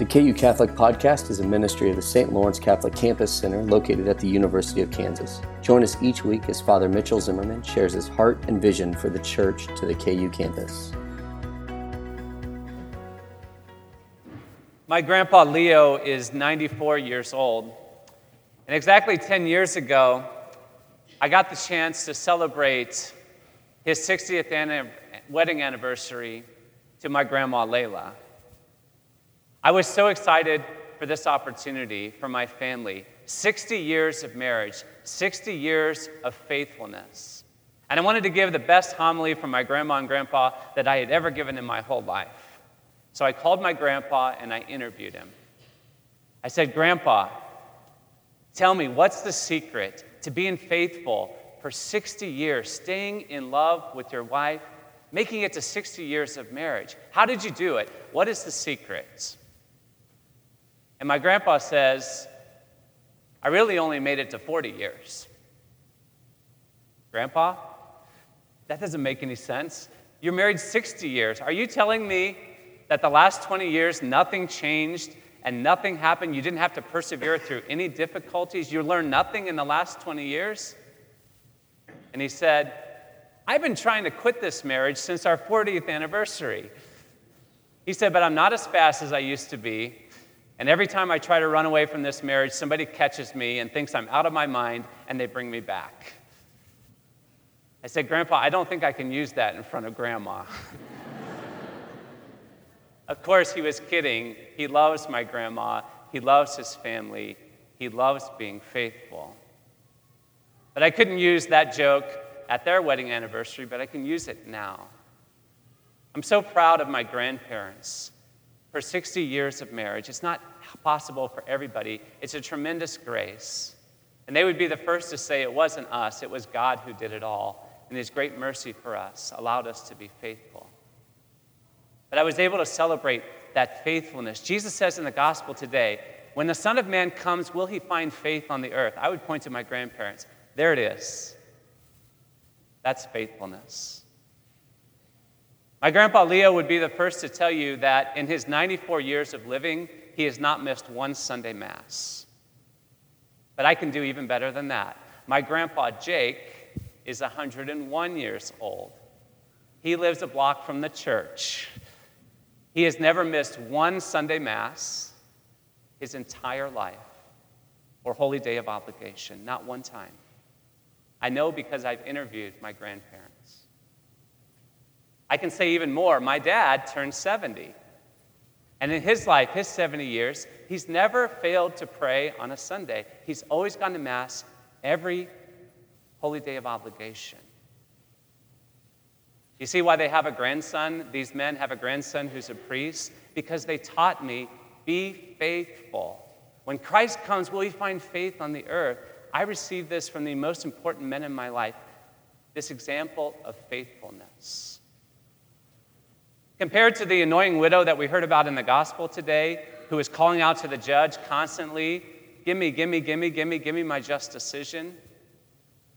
The KU Catholic Podcast is a ministry of the St. Lawrence Catholic Campus Center located at the University of Kansas. Join us each week as Father Mitchell Zimmerman shares his heart and vision for the church to the KU campus. My grandpa Leo is 94 years old, and exactly 10 years ago, I got the chance to celebrate his 60th wedding anniversary to my grandma Layla. I was so excited for this opportunity for my family. 60 years of marriage, 60 years of faithfulness. And I wanted to give the best homily from my grandma and grandpa that I had ever given in my whole life. So I called my grandpa and I interviewed him. I said, "Grandpa, tell me, what's the secret to being faithful for 60 years, staying in love with your wife, making it to 60 years of marriage? How did you do it? What is the secret?" And my grandpa says, "I really only made it to 40 years. "Grandpa, that doesn't make any sense. You're married 60 years. Are you telling me that the last 20 years nothing changed and nothing happened? You didn't have to persevere through any difficulties? You learned nothing in the last 20 years? And he said, "I've been trying to quit this marriage since our 40th anniversary. He said, "But I'm not as fast as I used to be. And every time I try to run away from this marriage, somebody catches me and thinks I'm out of my mind, and they bring me back." I said, "Grandpa, I don't think I can use that in front of Grandma." Of course, he was kidding. He loves my grandma. He loves his family. He loves being faithful. But I couldn't use that joke at their wedding anniversary, but I can use it now. I'm so proud of my grandparents. For 60 years of marriage. It's not possible for everybody. It's a tremendous grace. And they would be the first to say it wasn't us, it was God who did it all. And his great mercy for us allowed us to be faithful. But I was able to celebrate that faithfulness. Jesus says in the gospel today, when the Son of Man comes, will he find faith on the earth? I would point to my grandparents. There it is. That's faithfulness. My grandpa Leo would be the first to tell you that in his 94 years of living, he has not missed one Sunday Mass. But I can do even better than that. My grandpa Jake is 101 years old. He lives a block from the church. He has never missed one Sunday Mass his entire life or Holy Day of Obligation, not one time. I know because I've interviewed my grandparents. I can say even more. My dad turned 70. And in his life, his 70 years, he's never failed to pray on a Sunday. He's always gone to Mass every Holy Day of Obligation. You see why they have a grandson? These men have a grandson who's a priest? Because they taught me, be faithful. When Christ comes, will he find faith on the earth? I received this from the most important men in my life, this example of faithfulness. Compared to the annoying widow that we heard about in the gospel today, who is calling out to the judge constantly, give me my just decision,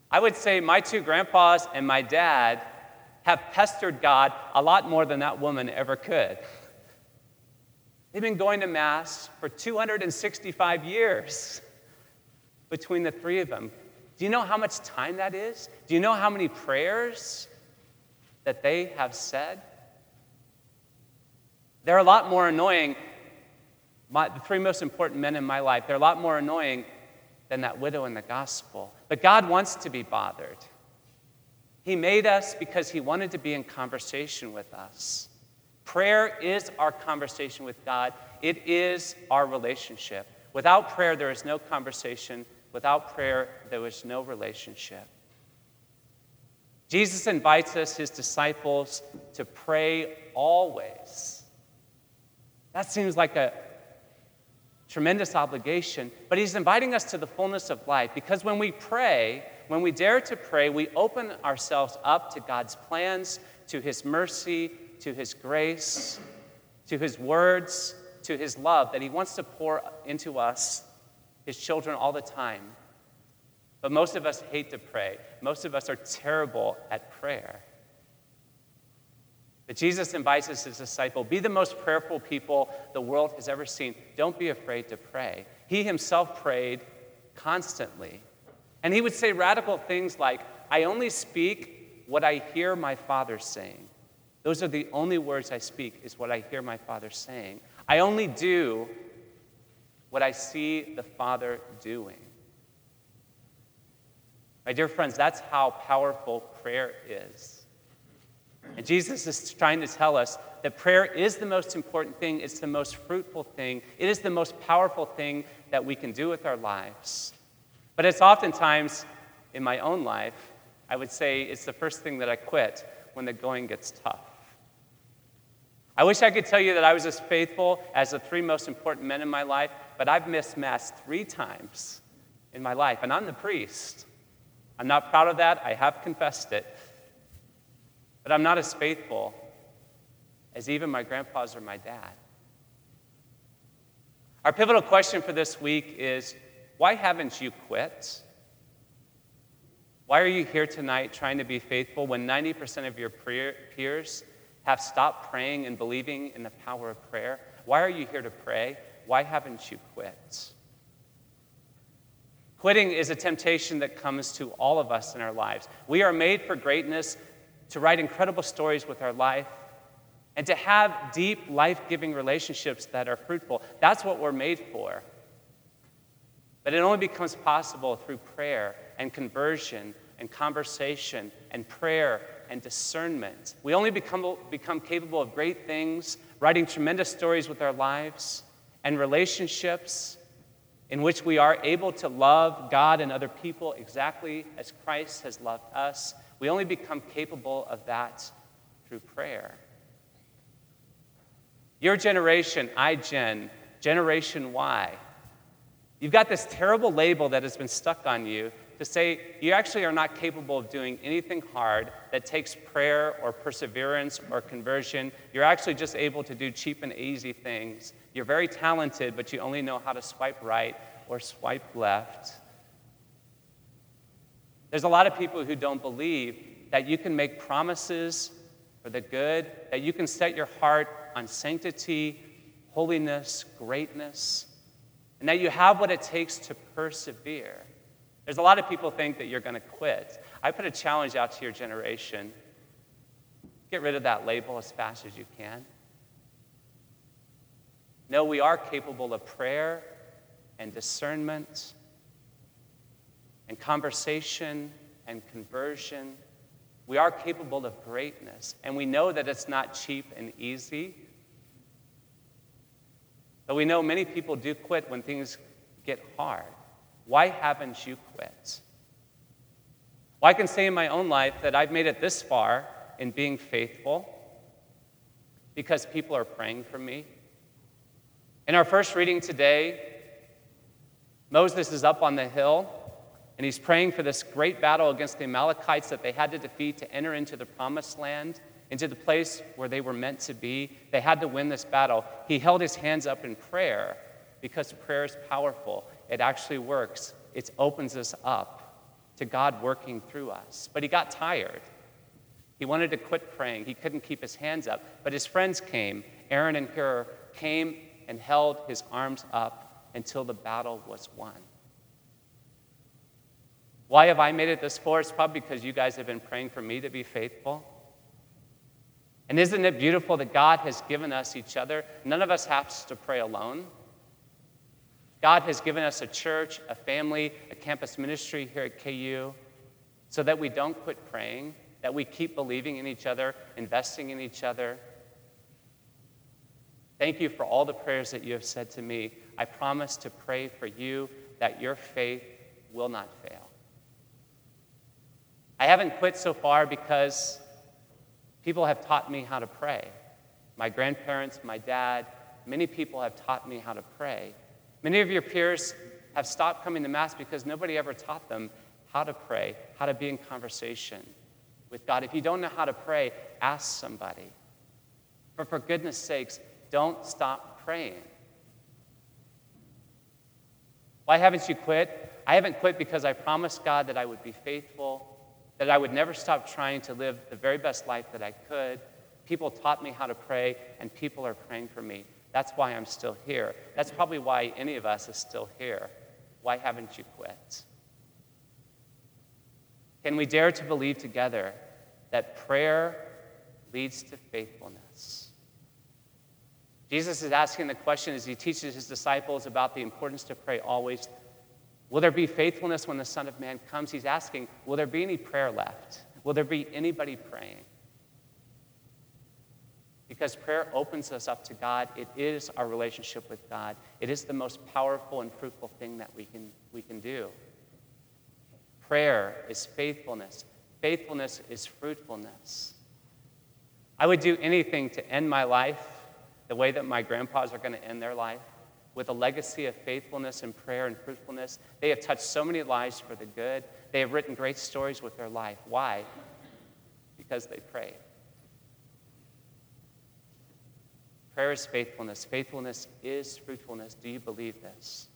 I would say my two grandpas and my dad have pestered God a lot more than that woman ever could. They've been going to Mass for 265 years between the three of them. Do you know how much time that is? Do you know how many prayers that they have said? They're a lot more annoying, the three most important men in my life, they're a lot more annoying than that widow in the gospel. But God wants to be bothered. He made us because he wanted to be in conversation with us. Prayer is our conversation with God. It is our relationship. Without prayer, there is no conversation. Without prayer, there is no relationship. Jesus invites us, his disciples, to pray always. That seems like a tremendous obligation, but he's inviting us to the fullness of life because when we pray, when we dare to pray, we open ourselves up to God's plans, to his mercy, to his grace, to his words, to his love that he wants to pour into us, his children, all the time. But most of us hate to pray. Most of us are terrible at prayer. that Jesus invites us as disciples, be the most prayerful people the world has ever seen. Don't be afraid to pray. He himself prayed constantly. And he would say radical things like, I only speak what I hear my Father saying. Those are the only words I speak, is what I hear my Father saying. I only do what I see the Father doing. My dear friends, that's how powerful prayer is. And Jesus is trying to tell us that prayer is the most important thing. It's the most fruitful thing. It is the most powerful thing that we can do with our lives. But it's oftentimes, in my own life, I would say it's the first thing that I quit when the going gets tough. I wish I could tell you that I was as faithful as the three most important men in my life, but I've missed Mass 3 times in my life, and I'm the priest. I'm not proud of that. I have confessed it. But I'm not as faithful as even my grandpas or my dad. Our pivotal question for this week is, why haven't you quit? Why are you here tonight trying to be faithful when 90% of your peers have stopped praying and believing in the power of prayer? Why are you here to pray? Why haven't you quit? Quitting is a temptation that comes to all of us in our lives. We are made for greatness, to write incredible stories with our life, and to have deep, life-giving relationships that are fruitful. That's what we're made for. But it only becomes possible through prayer and conversion and conversation and prayer and discernment. We only become capable of great things, writing tremendous stories with our lives and relationships in which we are able to love God and other people exactly as Christ has loved us. We only become capable of that through prayer. Your generation, iGen, Generation Y, you've got this terrible label that has been stuck on you to say you actually are not capable of doing anything hard that takes prayer or perseverance or conversion. You're actually just able to do cheap and easy things. You're very talented, but you only know how to swipe right or swipe left. There's a lot of people who don't believe that you can make promises for the good, that you can set your heart on sanctity, holiness, greatness, and that you have what it takes to persevere. There's a lot of people think that you're going to quit. I put a challenge out to your generation. Get rid of that label as fast as you can. No, we are capable of prayer and discernment and conversation and conversion. We are capable of greatness, and we know that it's not cheap and easy. But we know many people do quit when things get hard. Why haven't you quit? Well, I can say in my own life that I've made it this far in being faithful because people are praying for me. In our first reading today, Moses is up on the hill, and he's praying for this great battle against the Amalekites that they had to defeat to enter into the Promised Land, into the place where they were meant to be. They had to win this battle. He held his hands up in prayer because prayer is powerful. It actually works. It opens us up to God working through us. But he got tired. He wanted to quit praying. He couldn't keep his hands up. But his friends came. Aaron and Hur came and held his arms up until the battle was won. Why have I made it this far? It's probably because you guys have been praying for me to be faithful. And isn't it beautiful that God has given us each other? None of us has to pray alone. God has given us a church, a family, a campus ministry here at KU so that we don't quit praying, that we keep believing in each other, investing in each other. Thank you for all the prayers that you have said to me. I promise to pray for you that your faith will not fail. I haven't quit so far because people have taught me how to pray. My grandparents, my dad, many people have taught me how to pray. Many of your peers have stopped coming to Mass because nobody ever taught them how to pray, how to be in conversation with God. If you don't know how to pray, ask somebody. But for goodness sakes, don't stop praying. Why haven't you quit? I haven't quit because I promised God that I would be faithful, that I would never stop trying to live the very best life that I could, People taught me how to pray, and people are praying for me. That's why I'm still here. That's probably why any of us is still here. Why haven't you quit? Can we dare to believe together that prayer leads to faithfulness? Jesus is asking the question as he teaches his disciples about the importance to pray always. Will there be faithfulness when the Son of Man comes? He's asking, will there be any prayer left? Will there be anybody praying? Because prayer opens us up to God. It is our relationship with God. It is the most powerful and fruitful thing that we can do. Prayer is faithfulness. Faithfulness is fruitfulness. I would do anything to end my life the way that my grandpas are going to end their life, with a legacy of faithfulness and prayer and fruitfulness. They have touched so many lives for the good. They have written great stories with their life. Why? Because they prayed. Prayer is faithfulness. Faithfulness is fruitfulness. Do you believe this?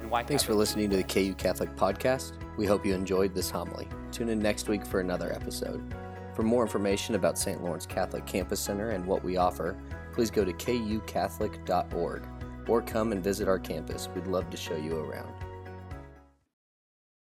And why? Thanks for listening to the KU Catholic Podcast. We hope you enjoyed this homily. Tune in next week for another episode. For more information about St. Lawrence Catholic Campus Center and what we offer, please go to KUCatholic.org or come and visit our campus. We'd love to show you around.